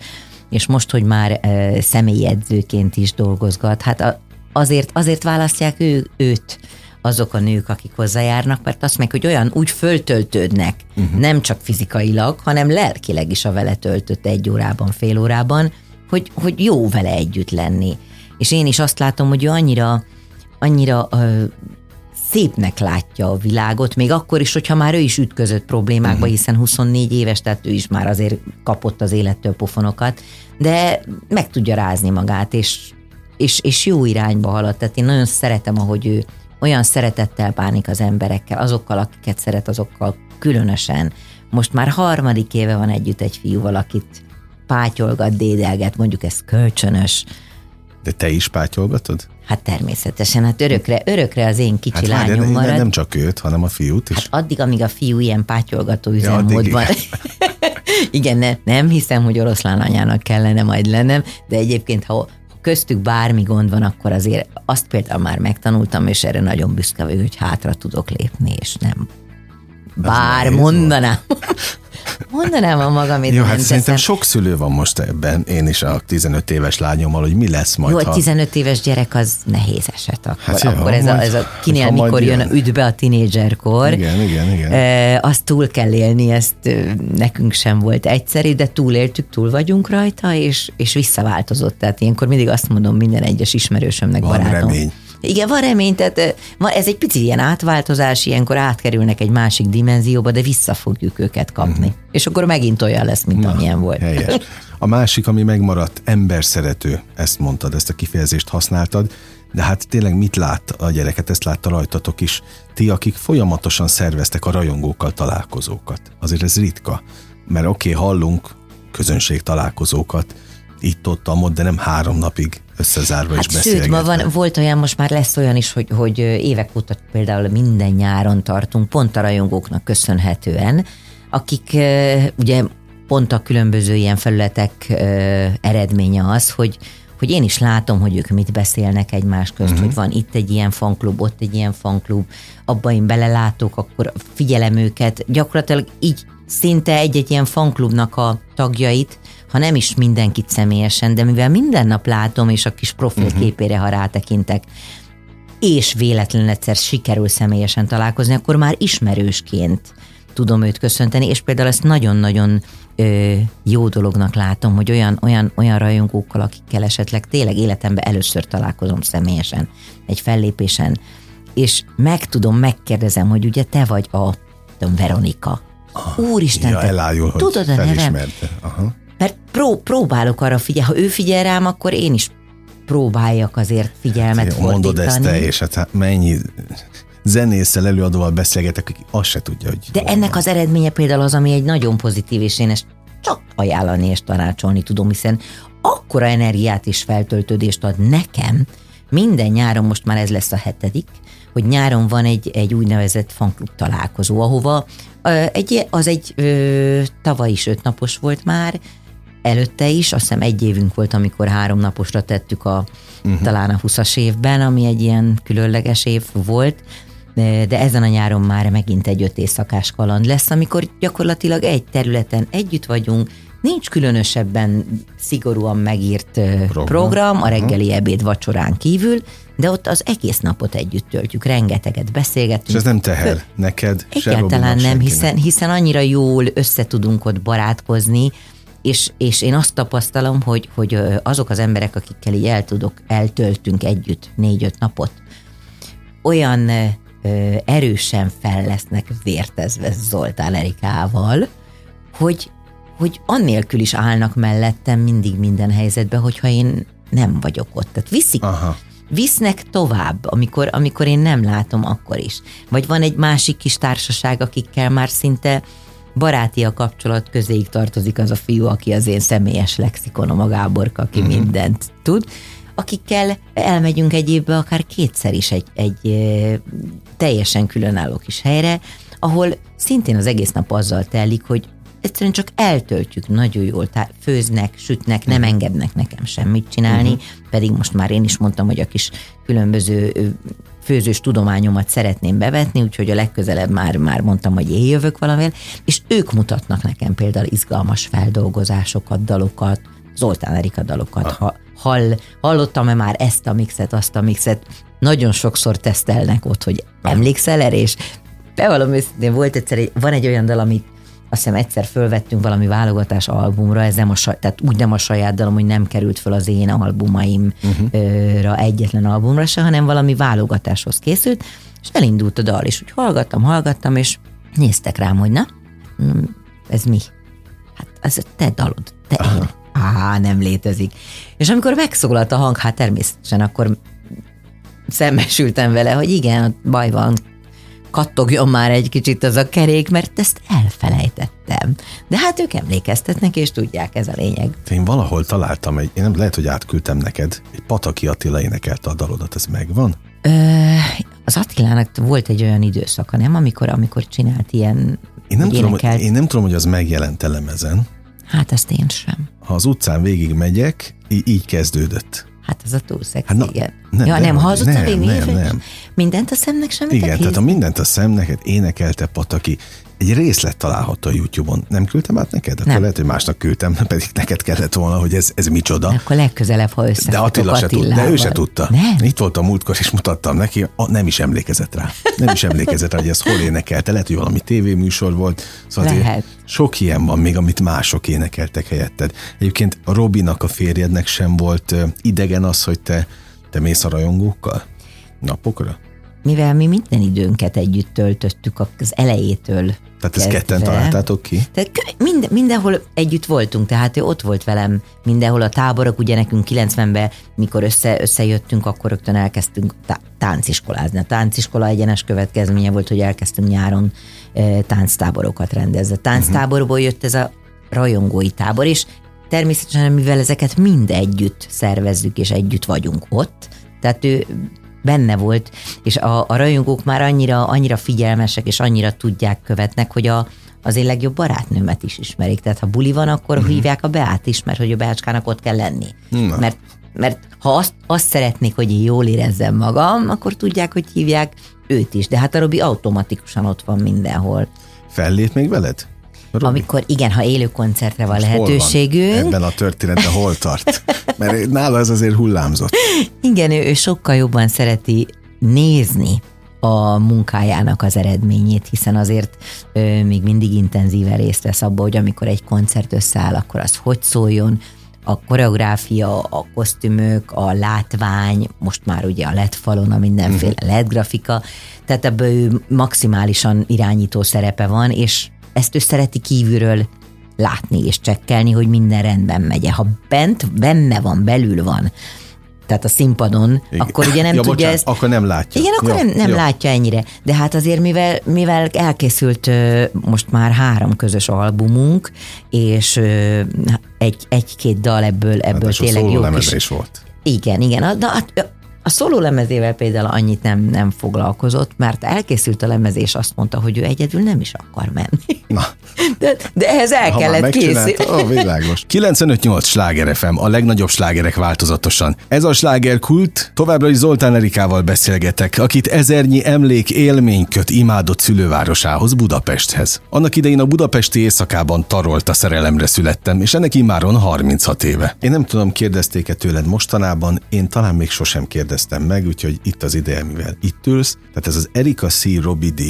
És most, hogy már személyi edzőként is dolgozgat, hát azért választják őt, azok a nők, akik hozzájárnak, mert azt meg, hogy olyan úgy föltöltődnek, nem csak fizikailag, hanem lelkileg is a vele töltött egy órában, fél órában, hogy jó vele együtt lenni. És én is azt látom, hogy ő annyira szépnek látja a világot, még akkor is, hogyha már ő is ütközött problémákba, hiszen 24 éves, tehát ő is már azért kapott az élettől pofonokat, de meg tudja rázni magát, és jó irányba halad. Tehát én nagyon szeretem, ahogy ő olyan szeretettel bánik az emberekkel, azokkal, akiket szeret, azokkal különösen. Most már 3. éve van együtt egy fiúval, akit pátyolgat, dédelget, mondjuk ez kölcsönös. De te is pátyolgatod? Hát természetesen, hát örökre az én kicsi lányom marad. Nem csak őt, hanem a fiút is. Hát addig, amíg a fiú ilyen pátyolgató üzemmódban. Igen, nem hiszem, hogy oroszlán anyának kellene majd lennem, de egyébként, ha köztük bármi gond van, akkor azért azt például már megtanultam, és erre nagyon büszke vagyok, hogy hátra tudok lépni, és nem. Bár mondanám a magamét. Jó, hát szerintem sok szülő van most ebben, én is a 15 éves lányommal, hogy mi lesz majd. Jó, a 15 éves gyerek az nehéz eset akkor. Hát akkor jaj, ez a kinél, mikor jön a üdbe a tinédzserkor. Igen. Azt túl kell élni, ezt nekünk sem volt egyszerű, de túléltük, túl vagyunk rajta, és visszaváltozott. Tehát ilyenkor mindig azt mondom minden egyes ismerősömnek, barátom. Van remény. Igen, van remény, tehát ez egy picit ilyen átváltozás, ilyenkor átkerülnek egy másik dimenzióba, de vissza fogjuk őket kapni. Uh-huh. És akkor megint olyan lesz, mint amilyen volt. Helyes. A másik, ami megmaradt, emberszerető, ezt mondtad, ezt a kifejezést használtad, de hát tényleg mit lát a gyereket, ezt látta rajtatok is. Ti, akik folyamatosan szerveztek a rajongókkal találkozókat, azért ez ritka, mert hallunk közönség találkozókat, itt-ott, amott, de nem 3 napig összezárva is beszélgetnek. Sőt, volt olyan, most már lesz olyan is, hogy évek óta például minden nyáron tartunk, pont a rajongóknak köszönhetően, akik ugye pont a különböző ilyen felületek eredménye az, hogy én is látom, hogy ők mit beszélnek egymás közt, hogy van itt egy ilyen fanklub, ott egy ilyen fanklub, abba én belelátok, akkor figyelem őket. Gyakorlatilag így szinte egy-egy ilyen fanklubnak a tagjait, ha nem is mindenkit személyesen, de mivel minden nap látom, és a kis profilképére, ha rátekintek, és véletlenül egyszer sikerül személyesen találkozni, akkor már ismerősként tudom őt köszönteni, és például ezt nagyon-nagyon jó dolognak látom, hogy olyan rajongókkal, akikkel esetleg tényleg életemben először találkozom személyesen, egy fellépésen, és megkérdezem, hogy ugye te vagy a Veronika. Úristen, ja, elájul, hogy tudod a nevem? Aha. Mert próbálok arra figyelni, ha ő figyel rám, akkor én is próbáljak azért figyelmet fordítani. Mondod ezt te, és hát mennyi zenésszel, előadóval beszélgetek, aki azt se tudja, hogy... De ennek az eredménye például az, ami egy nagyon pozitív, és én ezt csak ajánlani és tanácsolni tudom, hiszen akkora energiát és feltöltődést ad nekem, minden nyáron, most már ez lesz a 7., hogy nyáron van egy úgynevezett fanklub találkozó, ahova tavaly is 5 napos volt már, előtte is, azt hiszem 1 évünk volt, amikor 3 naposra tettük talán a 20-as évben, ami egy ilyen különleges év volt, de ezen a nyáron már megint egy 5 éjszakás kaland lesz, amikor gyakorlatilag egy területen együtt vagyunk, nincs különösebben szigorúan megírt program a reggeli ebéd vacsorán kívül, de ott az egész napot együtt töltjük, rengeteget beszélgetünk. És ez nem teher neked? Egyáltalán nem, hiszen annyira jól összetudunk ott barátkozni, és én azt tapasztalom, hogy azok az emberek, akikkel így eltöltünk együtt 4-5 napot, olyan erősen fel lesznek vértezve Zoltán Erikával, hogy annélkül is állnak mellettem mindig minden helyzetben, hogyha én nem vagyok ott. Tehát visznek tovább, amikor én nem látom, akkor is. Vagy van egy másik kis társaság, akikkel már szinte baráti a kapcsolat, közéig tartozik az a fiú, aki az én személyes lexikonom, a Gáborka, aki mindent tud, akikkel elmegyünk egy évbe akár 2-szer is egy teljesen különálló kis helyre, ahol szintén az egész nap azzal telik, hogy egyszerűen csak eltöltjük, nagyon jól főznek, sütnek, nem engednek nekem semmit csinálni, pedig most már én is mondtam, hogy a kis különböző főzős tudományomat szeretném bevetni, úgyhogy a legközelebb már mondtam, hogy én jövök valamivel, és ők mutatnak nekem például izgalmas feldolgozásokat, dalokat, Zoltán Erika dalokat. Hallottam-e már ezt a mixet, azt a mixet? Nagyon sokszor tesztelnek ott, hogy emlékszel erre, és bevallom őszintén, volt van egy olyan dal, amit azt hiszem egyszer fölvettünk valami válogatás albumra, ez nem tehát úgy nem a saját dalom, hogy nem került föl az én albumaimra egyetlen albumra se, hanem valami válogatáshoz készült, és elindult a dal, és úgy hallgattam, és néztek rám, hogy na, ez mi? Hát ez a te dalod, te én. Nem létezik. És amikor megszólalt a hang, természetesen akkor szembesültem vele, hogy igen, baj van, kattogjon már egy kicsit az a kerék, mert ezt elfelejtettem. De hát ők emlékeztetnek, és tudják, ez a lényeg. Én valahol találtam egy, én nem lehet, hogy átküldtem neked, egy Pataki Attila énekelte a dalodat, ez megvan? Az Attilának volt egy olyan időszaka, nem? Amikor csinált ilyen én nem tudom, hogy az megjelent lemezen. Hát ezt én sem. Ha az utcán végig megyek, így kezdődött. Hát ez a túl szexi, hát igen. Nem. Mindent a szemnek semmit. Igen, tehát a mindent a szemnek énekelte Pataki. Egy részlet található a YouTube-on. Nem küldtem át neked? Akkor nem. Lehet, hogy másnak küldtem, pedig neked kellett volna, hogy ez micsoda. De akkor legközelebb, ha összeálltok Attilával. De ő se tudta. Nem. Itt voltam múltkor, és mutattam neki, nem is emlékezett rá. Hogy ezt hol énekelte. Lehet, hogy valami tévéműsor volt. Szóval lehet. Sok ilyen van még, amit mások énekeltek helyetted. Egyébként a Robinak, a férjednek sem volt idegen az, hogy te mész a rajongókkal napokra? Mivel mi minden időnket együtt töltöttük az elejétől. Tehát ezt ketten találtátok ki? Tehát mindenhol együtt voltunk, tehát ő ott volt velem mindenhol a táborok, ugye nekünk 90-ben, mikor összejöttünk, akkor rögtön elkezdtünk tánciskolázni. A tánciskola egyenes következménye volt, hogy elkezdtünk nyáron tánctáborokat rendezni. Tánctáborból jött ez a rajongói tábor, és természetesen mivel ezeket mind együtt szervezzük, és együtt vagyunk ott, tehát ő benne volt, és a rajongók már annyira figyelmesek, és annyira tudják, követnek, hogy az én legjobb barátnőmet is ismerik. Tehát ha buli van, akkor hívják a Beát is, mert hogy a Beácskának ott kell lenni. Na. Mert ha azt szeretnék, hogy én jól érezzem magam, akkor tudják, hogy hívják őt is. De hát a Robi automatikusan ott van mindenhol. Fellép még veled? Robi. Amikor igen, ha élő koncertre van most lehetőségünk. Van? Ebben a történetben hol tart? Mert nála ez azért hullámzott. Igen, ő sokkal jobban szereti nézni a munkájának az eredményét, hiszen azért még mindig intenzíven részt vesz abba, hogy amikor egy koncert összeáll, akkor az hogy szóljon, a koreográfia, a kosztümök, a látvány, most már ugye a LED falon a mindenféle LED grafika, tehát ebből maximálisan irányító szerepe van, és ezt ő szereti kívülről látni és csekkelni, hogy minden rendben megy. Ha benne van, belül van, tehát a színpadon, igen. Akkor ugye nem tudja ezt. Akkor nem látja. Igen, akkor nem látja ennyire. De hát azért, mivel elkészült most már 3 közös albumunk, és egy-két dal ebből hát tényleg jó kis. Is volt. Igen. A szóló lemezével például annyit nem foglalkozott, mert elkészült a lemez, és azt mondta, hogy ő egyedül nem is akar menni. Na. De ehhez el kellett készülni. Ó, világos. 95.8 Sláger FM, a legnagyobb slágerek változatosan. Ez a slágerkult, továbbra is Zoltán Erikával beszélgetek, akit ezernyi emlék, élmény köt imádott szülővárosához, Budapesthez. Annak idején a budapesti éjszakában tarolt a szerelemre születtem, és ennek immáron 36 éve. Én nem tudom, kérdezték-e tőled mostanában, én talán még sosem kérdeztem meg, úgyhogy itt az ideje, mivel itt ülsz. Tehát ez az Erika C. Robi D.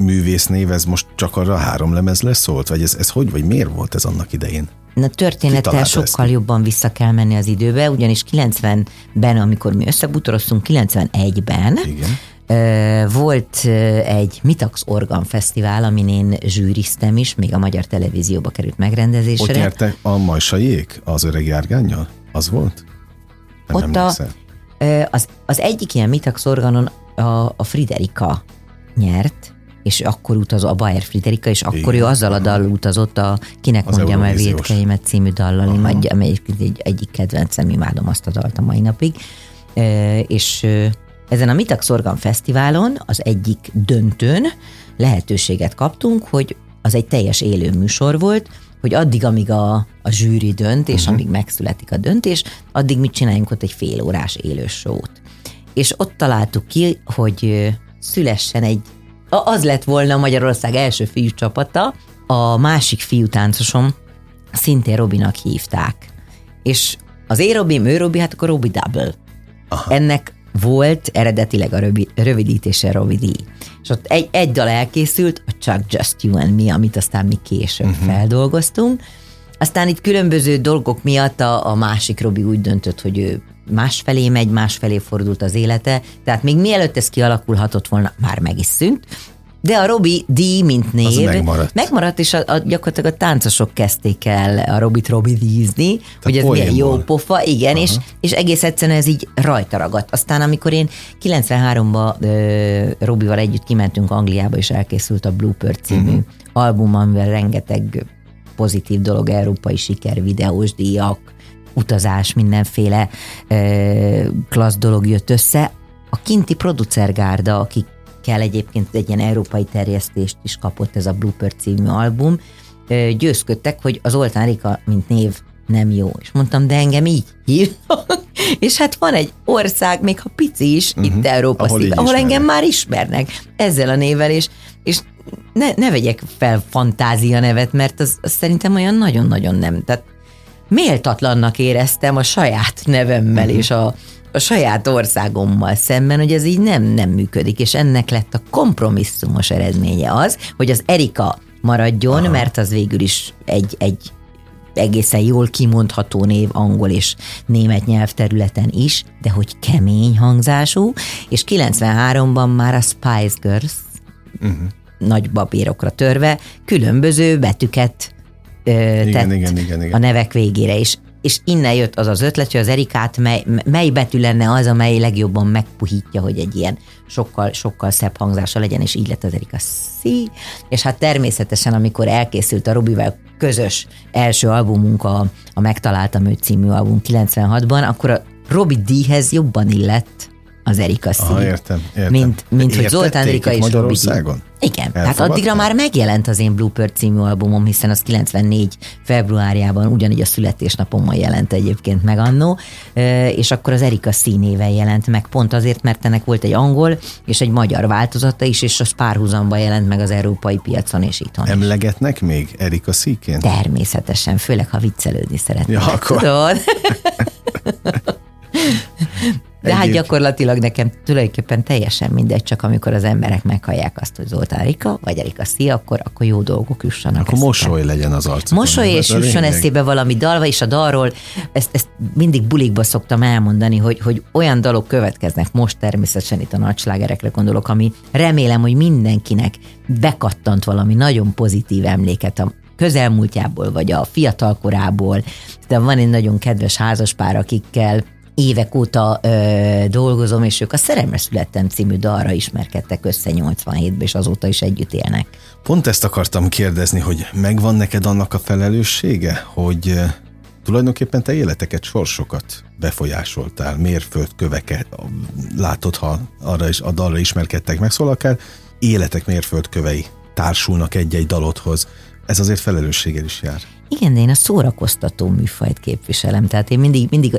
művésznév, ez most csak arra 3 lemezre szólt? Vagy ez hogy, vagy miért volt ez annak idején? Na, történettel sokkal jobban vissza kell menni az időbe, ugyanis 90-ben, amikor mi összebutoroztunk, 91-ben volt egy Mitak Organ Fesztivál, amin én zsűriztem is, még a Magyar Televízióba került megrendezésre. Ott nyertek a Majsaiék az öreg járgánnyal? Az volt? Az egyik ilyen Mitak Organon a Friderika nyert, és akkor utazó a Bayer Friderika, és akkor igen. Ő azzal a dallal utazott, kinek az mondjam el vétkeimet című dallal, egyik kedvencem, imádom azt a dalt a mai napig, és ezen a Mitak Organ Fesztiválon az egyik döntőn lehetőséget kaptunk, hogy az egy teljes élő műsor volt, hogy addig, amíg a zsűri dönt, és amíg megszületik a döntés, addig mit csináljunk ott egy félórás élő show-t. És ott találtuk ki, hogy szülessen az lett volna Magyarország első fiú csapata, a másik fiú táncosom szintén Robinak hívták. És az én Robim, ő Robi, hát akkor Robi Double. Aha. Ennek volt eredetileg a rövidítése Robi D. És ott egy dal elkészült, a Just You and Me, amit aztán mi később feldolgoztunk. Aztán itt különböző dolgok miatt a másik Robi úgy döntött, hogy ő másfelé megy, másfelé fordult az élete, tehát még mielőtt ez kialakulhatott volna, már meg is szűnt, De a Robi D, mint név, megmaradt és gyakorlatilag a táncosok kezdték el a Robit Robi D-zni, hogy ez milyen jó pofa, igen, és egész egyszerűen ez így rajta ragadt. Aztán amikor én 93-ban Robival együtt kimentünk Angliába, és elkészült a Bluebird című album, amivel rengeteg pozitív dolog, európai siker, videós díjak, utazás, mindenféle klassz dolog jött össze. A kinti producergárda, akikkel egyébként egy ilyen európai terjesztést is kapott ez a Blooper című album, győzködtek, hogy az Zoltán Erika, mint név nem jó. És mondtam, de engem így hívnak. És hát van egy ország, még ha pici is, itt Európa szívben, ahol engem már ismernek ezzel a névvel, és ne vegyek fel fantázia nevet, mert az szerintem olyan nagyon-nagyon nem. Tehát méltatlannak éreztem a saját nevemmel és a saját országommal szemben, hogy ez így nem működik, és ennek lett a kompromisszumos eredménye az, hogy az Erika maradjon, mert az végül is egy egészen jól kimondható név angol és német nyelvterületen is, de hogy kemény hangzású, és 93-ban már a Spice Girls nagy babérokra törve különböző betűket tett a nevek végére is. És innen jött az az ötlet, hogy az Erikát mely betű lenne az, amely legjobban megpuhítja, hogy egy ilyen sokkal szebb hangzása legyen, és így lett az Erika C. És hát természetesen, amikor elkészült a Robivel közös első albumunk, a Megtaláltam őt című album 96-ban, akkor a Robi D-hez jobban illett az Erika C. Értem. Mint hogy Zoltán Erika és Robi D. Igen, hát addigra már megjelent az én Blooper című albumom, hiszen az 94 februárjában ugyanígy a születésnapommal jelent egyébként meg annó, és akkor az Erika C néven jelent meg, pont azért, mert ennek volt egy angol és egy magyar változata is, és az párhuzamban jelent meg az európai piacon és itthon. Emlegetnek még Erika C-ként? Természetesen, főleg ha viccelődni szeretnék. Ja, akkor. De hát gyakorlatilag nekem tulajdonképpen teljesen mindegy, csak amikor az emberek meghallják azt, hogy Zoltán Erika, vagy Erika C, akkor jó dolgok jussanak. Akkor mosoly legyen az arcukon. Mosoly és jusson eszébe valami dalva, és a dalról, ezt mindig bulikba szoktam elmondani, hogy olyan dalok következnek most, természetesen itt a nagy slágerekre gondolok, ami remélem, hogy mindenkinek bekattant valami nagyon pozitív emléket a közelmúltjából, vagy a fiatal korából. De van egy nagyon kedves házaspár, akikkel évek óta dolgozom, és ők a Szerelemre születtem című dalra ismerkedtek össze 87-ben, és azóta is együtt élnek. Pont ezt akartam kérdezni, hogy megvan neked annak a felelőssége, hogy tulajdonképpen te életeket, sorsokat befolyásoltál, mérföldköveket, látod, ha arra is, a dalra ismerkedtek meg, szóval akár életek mérföldkövei társulnak egy-egy dalodhoz. Ez azért felelősséggel is jár. Igen, de én a szórakoztató műfajt képviselem, tehát én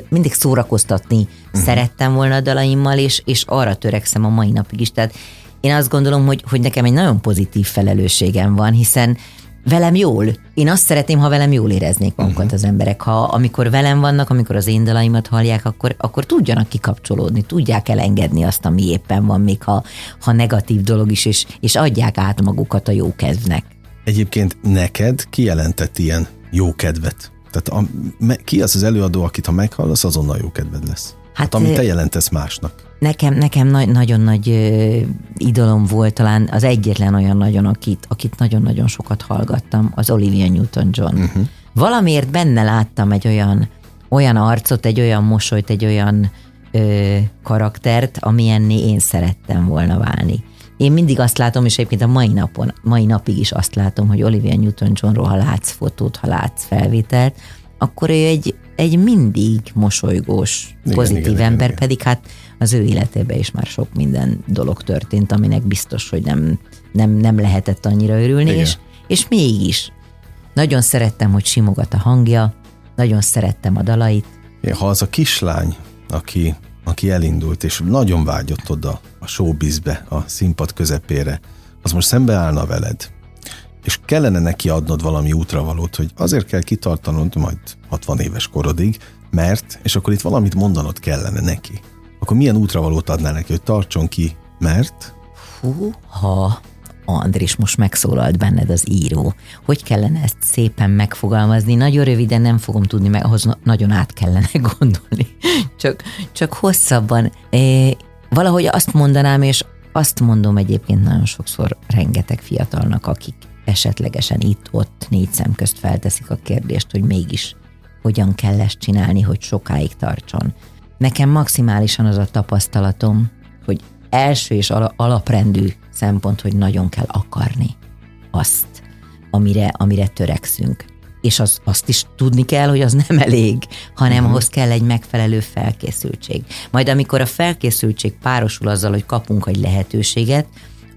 mindig szórakoztatni szerettem volna a dalaimmal, és arra törekszem a mai napig is. Tehát én azt gondolom, hogy nekem egy nagyon pozitív felelősségem van, hiszen velem jól. Én azt szeretném, ha velem jól éreznék magukat az emberek. Ha amikor velem vannak, amikor az én dalaimat hallják, akkor tudjanak kikapcsolódni, tudják elengedni azt, ami éppen van, még ha negatív dolog is, és adják át magukat a jó kedvnek. Egyébként neked kijelentett ilyen jó kedvet? Tehát ki az az előadó, akit ha meghallasz, azonnal jó kedved lesz? Hát amit te jelentesz másnak. Nekem nagyon nagy idolom volt, talán az egyetlen olyan nagyon, akit nagyon-nagyon sokat hallgattam, az Olivia Newton John. Valamiért benne láttam egy olyan arcot, egy olyan mosolyt, egy olyan karaktert, amilyenné én szerettem volna válni. Én mindig azt látom, és egyébként a mai napig is azt látom, hogy Olivia Newton-Johnról, ha látsz fotót, ha látsz felvételt, akkor ő egy mindig mosolygós, pozitív ember. Pedig hát az ő életében is már sok minden dolog történt, aminek biztos, hogy nem lehetett annyira örülni, és mégis. Nagyon szerettem, hogy simogat a hangja, nagyon szerettem a dalait. Ha az a kislány, aki elindult, és nagyon vágyott oda a showbizbe, a színpad közepére, az most szembeállna veled, és kellene neki adnod valami útravalót, hogy azért kell kitartanod majd 60 éves korodig, mert, és akkor itt valamit mondanod kellene neki. Akkor milyen útravalót adnál neki, hogy tartson ki, mert... Andris, most megszólalt benned az író. Hogy kellene ezt szépen megfogalmazni? Nagyon röviden nem fogom tudni, mert ahhoz nagyon át kellene gondolni. Csak hosszabban. Valahogy azt mondanám, és Azt mondom egyébként nagyon sokszor rengeteg fiatalnak, akik esetlegesen itt-ott négy szem közt felteszik a kérdést, hogy mégis hogyan kell ezt csinálni, hogy sokáig tartson. Nekem maximálisan az a tapasztalatom, hogy első és alaprendű szempont, hogy nagyon kell akarni azt, amire törekszünk. És azt is tudni kell, hogy az nem elég, hanem ahhoz kell egy megfelelő felkészültség. Majd amikor a felkészültség párosul azzal, hogy kapunk egy lehetőséget,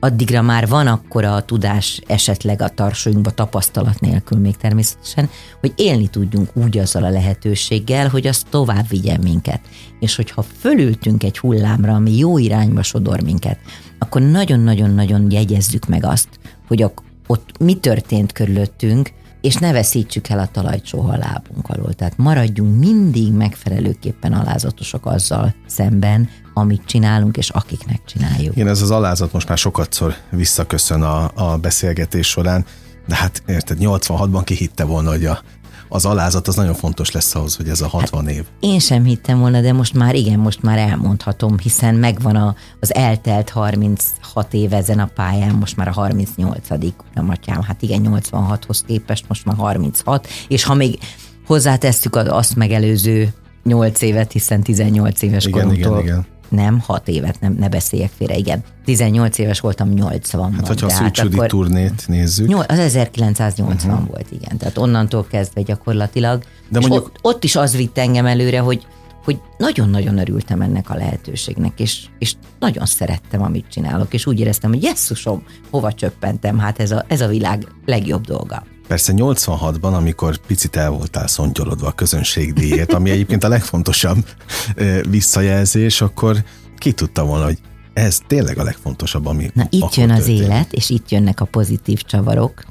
addigra már van akkora a tudás esetleg a tartsóinkba tapasztalat nélkül még természetesen, hogy élni tudjunk úgy azzal a lehetőséggel, hogy az tovább vigyen minket. És hogyha fölültünk egy hullámra, ami jó irányba sodor minket, akkor nagyon-nagyon-nagyon jegyezzük meg azt, hogy ott mi történt körülöttünk, és ne veszítsük el a talajt soha a lábunk alól. Tehát maradjunk mindig megfelelőképpen alázatosak azzal szemben, amit csinálunk, és akiknek csináljuk. Igen, ez az alázat most már sokatszor visszaköszön a beszélgetés során, de hát érted, 86-ban ki hitte volna, hogy az alázat az nagyon fontos lesz ahhoz, hogy ez a 60 év. Én sem hittem volna, de most már elmondhatom, hiszen megvan az eltelt 36 év ezen a pályán, most már a 38. Uram atyám, hát igen, 86-hoz képest most már 36, és ha még hozzátesztük azt megelőző 8 évet, hiszen 18 éves koromtól. Nem, 6 évet, nem, ne beszéljek félre, igen. 18 éves voltam 80-ban. Hát, hogyha a Szűcsüdi turnét nézzük. Az 1980 volt, igen. Tehát onnantól kezdve gyakorlatilag. De mondjuk, ott is az vitt engem előre, hogy nagyon-nagyon örültem ennek a lehetőségnek, és nagyon szerettem, amit csinálok, és úgy éreztem, hogy jesszusom, hova csöppentem, hát ez a világ legjobb dolga. Persze 86-ban, amikor picit el voltál szontyolodva a közönségdíjért, ami egyébként a legfontosabb visszajelzés, akkor ki tudta volna, hogy ez tényleg a legfontosabb, ami na, itt jön az élet, és itt jönnek a pozitív csavarok.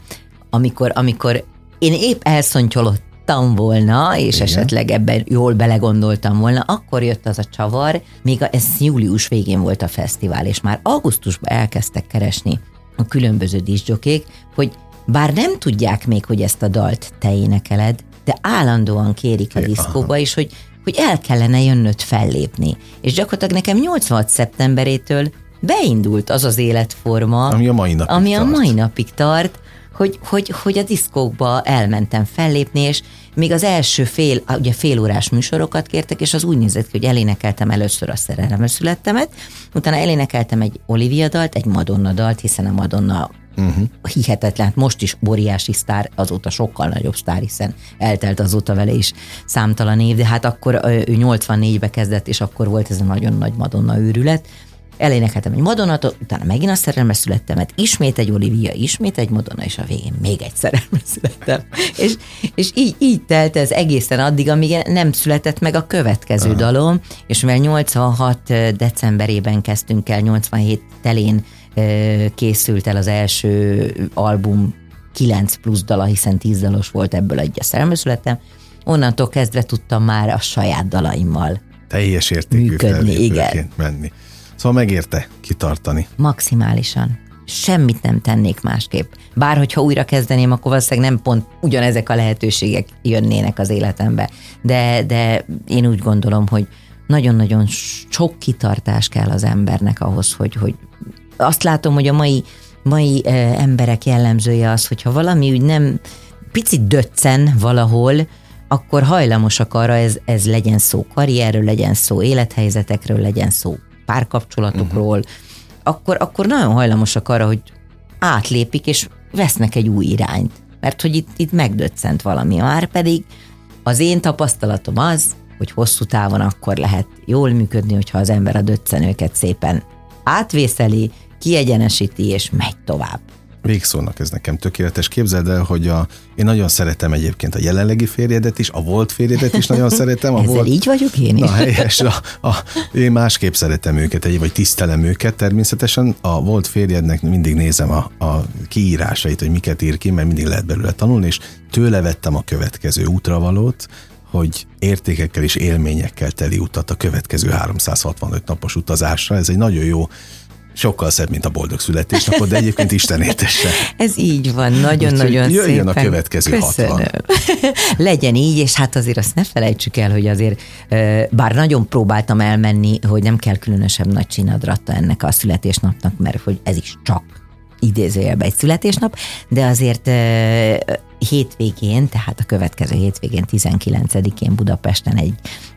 Amikor én épp elszontyolottam volna, és igen, esetleg ebben jól belegondoltam volna, akkor jött az a csavar, még ez július végén volt a fesztivál, és már augusztusban elkezdtek keresni a különböző discjokék, hogy bár nem tudják még, hogy ezt a dalt te énekeled, de állandóan kérik a diszkóba is, hogy el kellene jönnöd fellépni. És gyakorlatilag nekem 86. szeptemberétől beindult az az életforma, ami a mai napig tart, hogy a diszkókba elmentem fellépni, és még az első félórás műsorokat kértek, és az úgy nézett ki, hogy elénekeltem először a Szerelem Születtemet, utána elénekeltem egy Olivia dalt, egy Madonna dalt, hiszen a Madonna hihetetlen, most is óriási sztár, azóta sokkal nagyobb sztár, hiszen eltelt azóta vele is számtalan év, de hát akkor ő 84-be kezdett, és akkor volt ez a nagyon nagy Madonna őrület. Elénekeltem egy Madonnát, utána megint a Szerelmes Születtemet, ismét egy Olivia, ismét egy Madonna, és a végén még egy Szerelmes Születtem. és így telt ez egészen addig, amíg nem született meg a következő dalom, és mivel 86 decemberében kezdtünk el, 87 telén készült el az első album 9 plusz dala, hiszen 10 dalos volt, ebből egy a Szerelmes Születtem, onnantól kezdve tudtam már a saját dalaimmal teljes értékű fellépőként menni. Szóval megérte kitartani. Maximálisan. Semmit nem tennék másképp. Bár hogyha újra kezdeném, akkor valószínűleg nem pont ugyanezek a lehetőségek jönnének az életembe. De én úgy gondolom, hogy nagyon-nagyon sok kitartás kell az embernek ahhoz, hogy azt látom, hogy a mai emberek jellemzője az, hogyha valami úgy nem picit döccen valahol, akkor hajlamosak arra, ez legyen szó karrierről, legyen szó élethelyzetekről, legyen szó párkapcsolatokról, akkor nagyon hajlamosak arra, hogy átlépik, és vesznek egy új irányt. Mert hogy itt megdöccent valami. Már pedig az én tapasztalatom az, hogy hosszú távon akkor lehet jól működni, hogyha az ember a döccenőket szépen átvészeli, kiegyenesíti, és megy tovább. Végszónak ez nekem tökéletes. Képzeld el, hogy én nagyon szeretem egyébként a jelenlegi férjedet is, a volt férjedet is nagyon szeretem. Ezzel volt... így vagyok én is. Na helyes, én másképp szeretem őket, vagy tisztelem őket természetesen. A volt férjednek mindig nézem a kiírásait, hogy miket ír ki, mert mindig lehet belőle tanulni, és tőle vettem a következő útravalót, hogy értékekkel és élményekkel teli utat a következő 365 napos utazásra. Ez egy nagyon jó Sokkal szebb, mint a boldog születésnapod, de egyébként Isten értesse. Ez így van, nagyon-nagyon szépen. Jöjjön a következő. Köszönöm. 60. Legyen így, és hát azért azt ne felejtsük el, hogy azért, bár nagyon próbáltam elmenni, hogy nem kell különösebb nagy csinadratta ennek a születésnapnak, mert hogy ez is csak idézőjelben egy születésnap, de azért hétvégén, tehát a következő hétvégén, 19-én Budapesten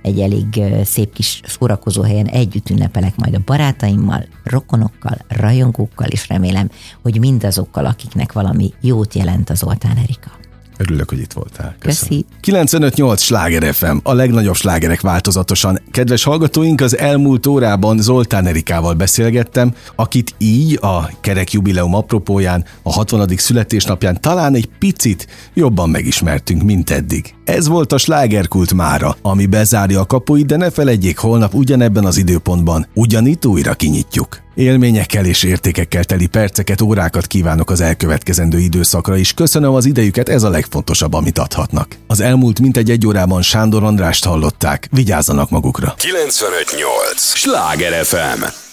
egy elég szép kis szórakozóhelyen együtt ünnepelek majd a barátaimmal, rokonokkal, rajongókkal, és remélem, hogy mindazokkal, akiknek valami jót jelent a Zoltán Erika. Örülök, hogy itt voltál. Köszönöm. Köszi. 95.8 Sláger FM, a legnagyobb slágerek változatosan. Kedves hallgatóink, az elmúlt órában Zoltán Erikával beszélgettem, akit így a kerek jubileum apropóján, a 60. születésnapján talán egy picit jobban megismertünk, mint eddig. Ez volt a Slágerkult mára, ami bezárja a kapuit, de ne feledjék, holnap ugyanebben az időpontban ugyanitt újra kinyitjuk. Élményekkel és értékekkel teli perceket, órákat kívánok az elkövetkezendő időszakra is. Köszönöm az idejüket, ez a legfontosabb, amit adhatnak. Az elmúlt mintegy egy órában Sándor Andrást hallották. Vigyázzanak magukra. 95.8 Sláger FM.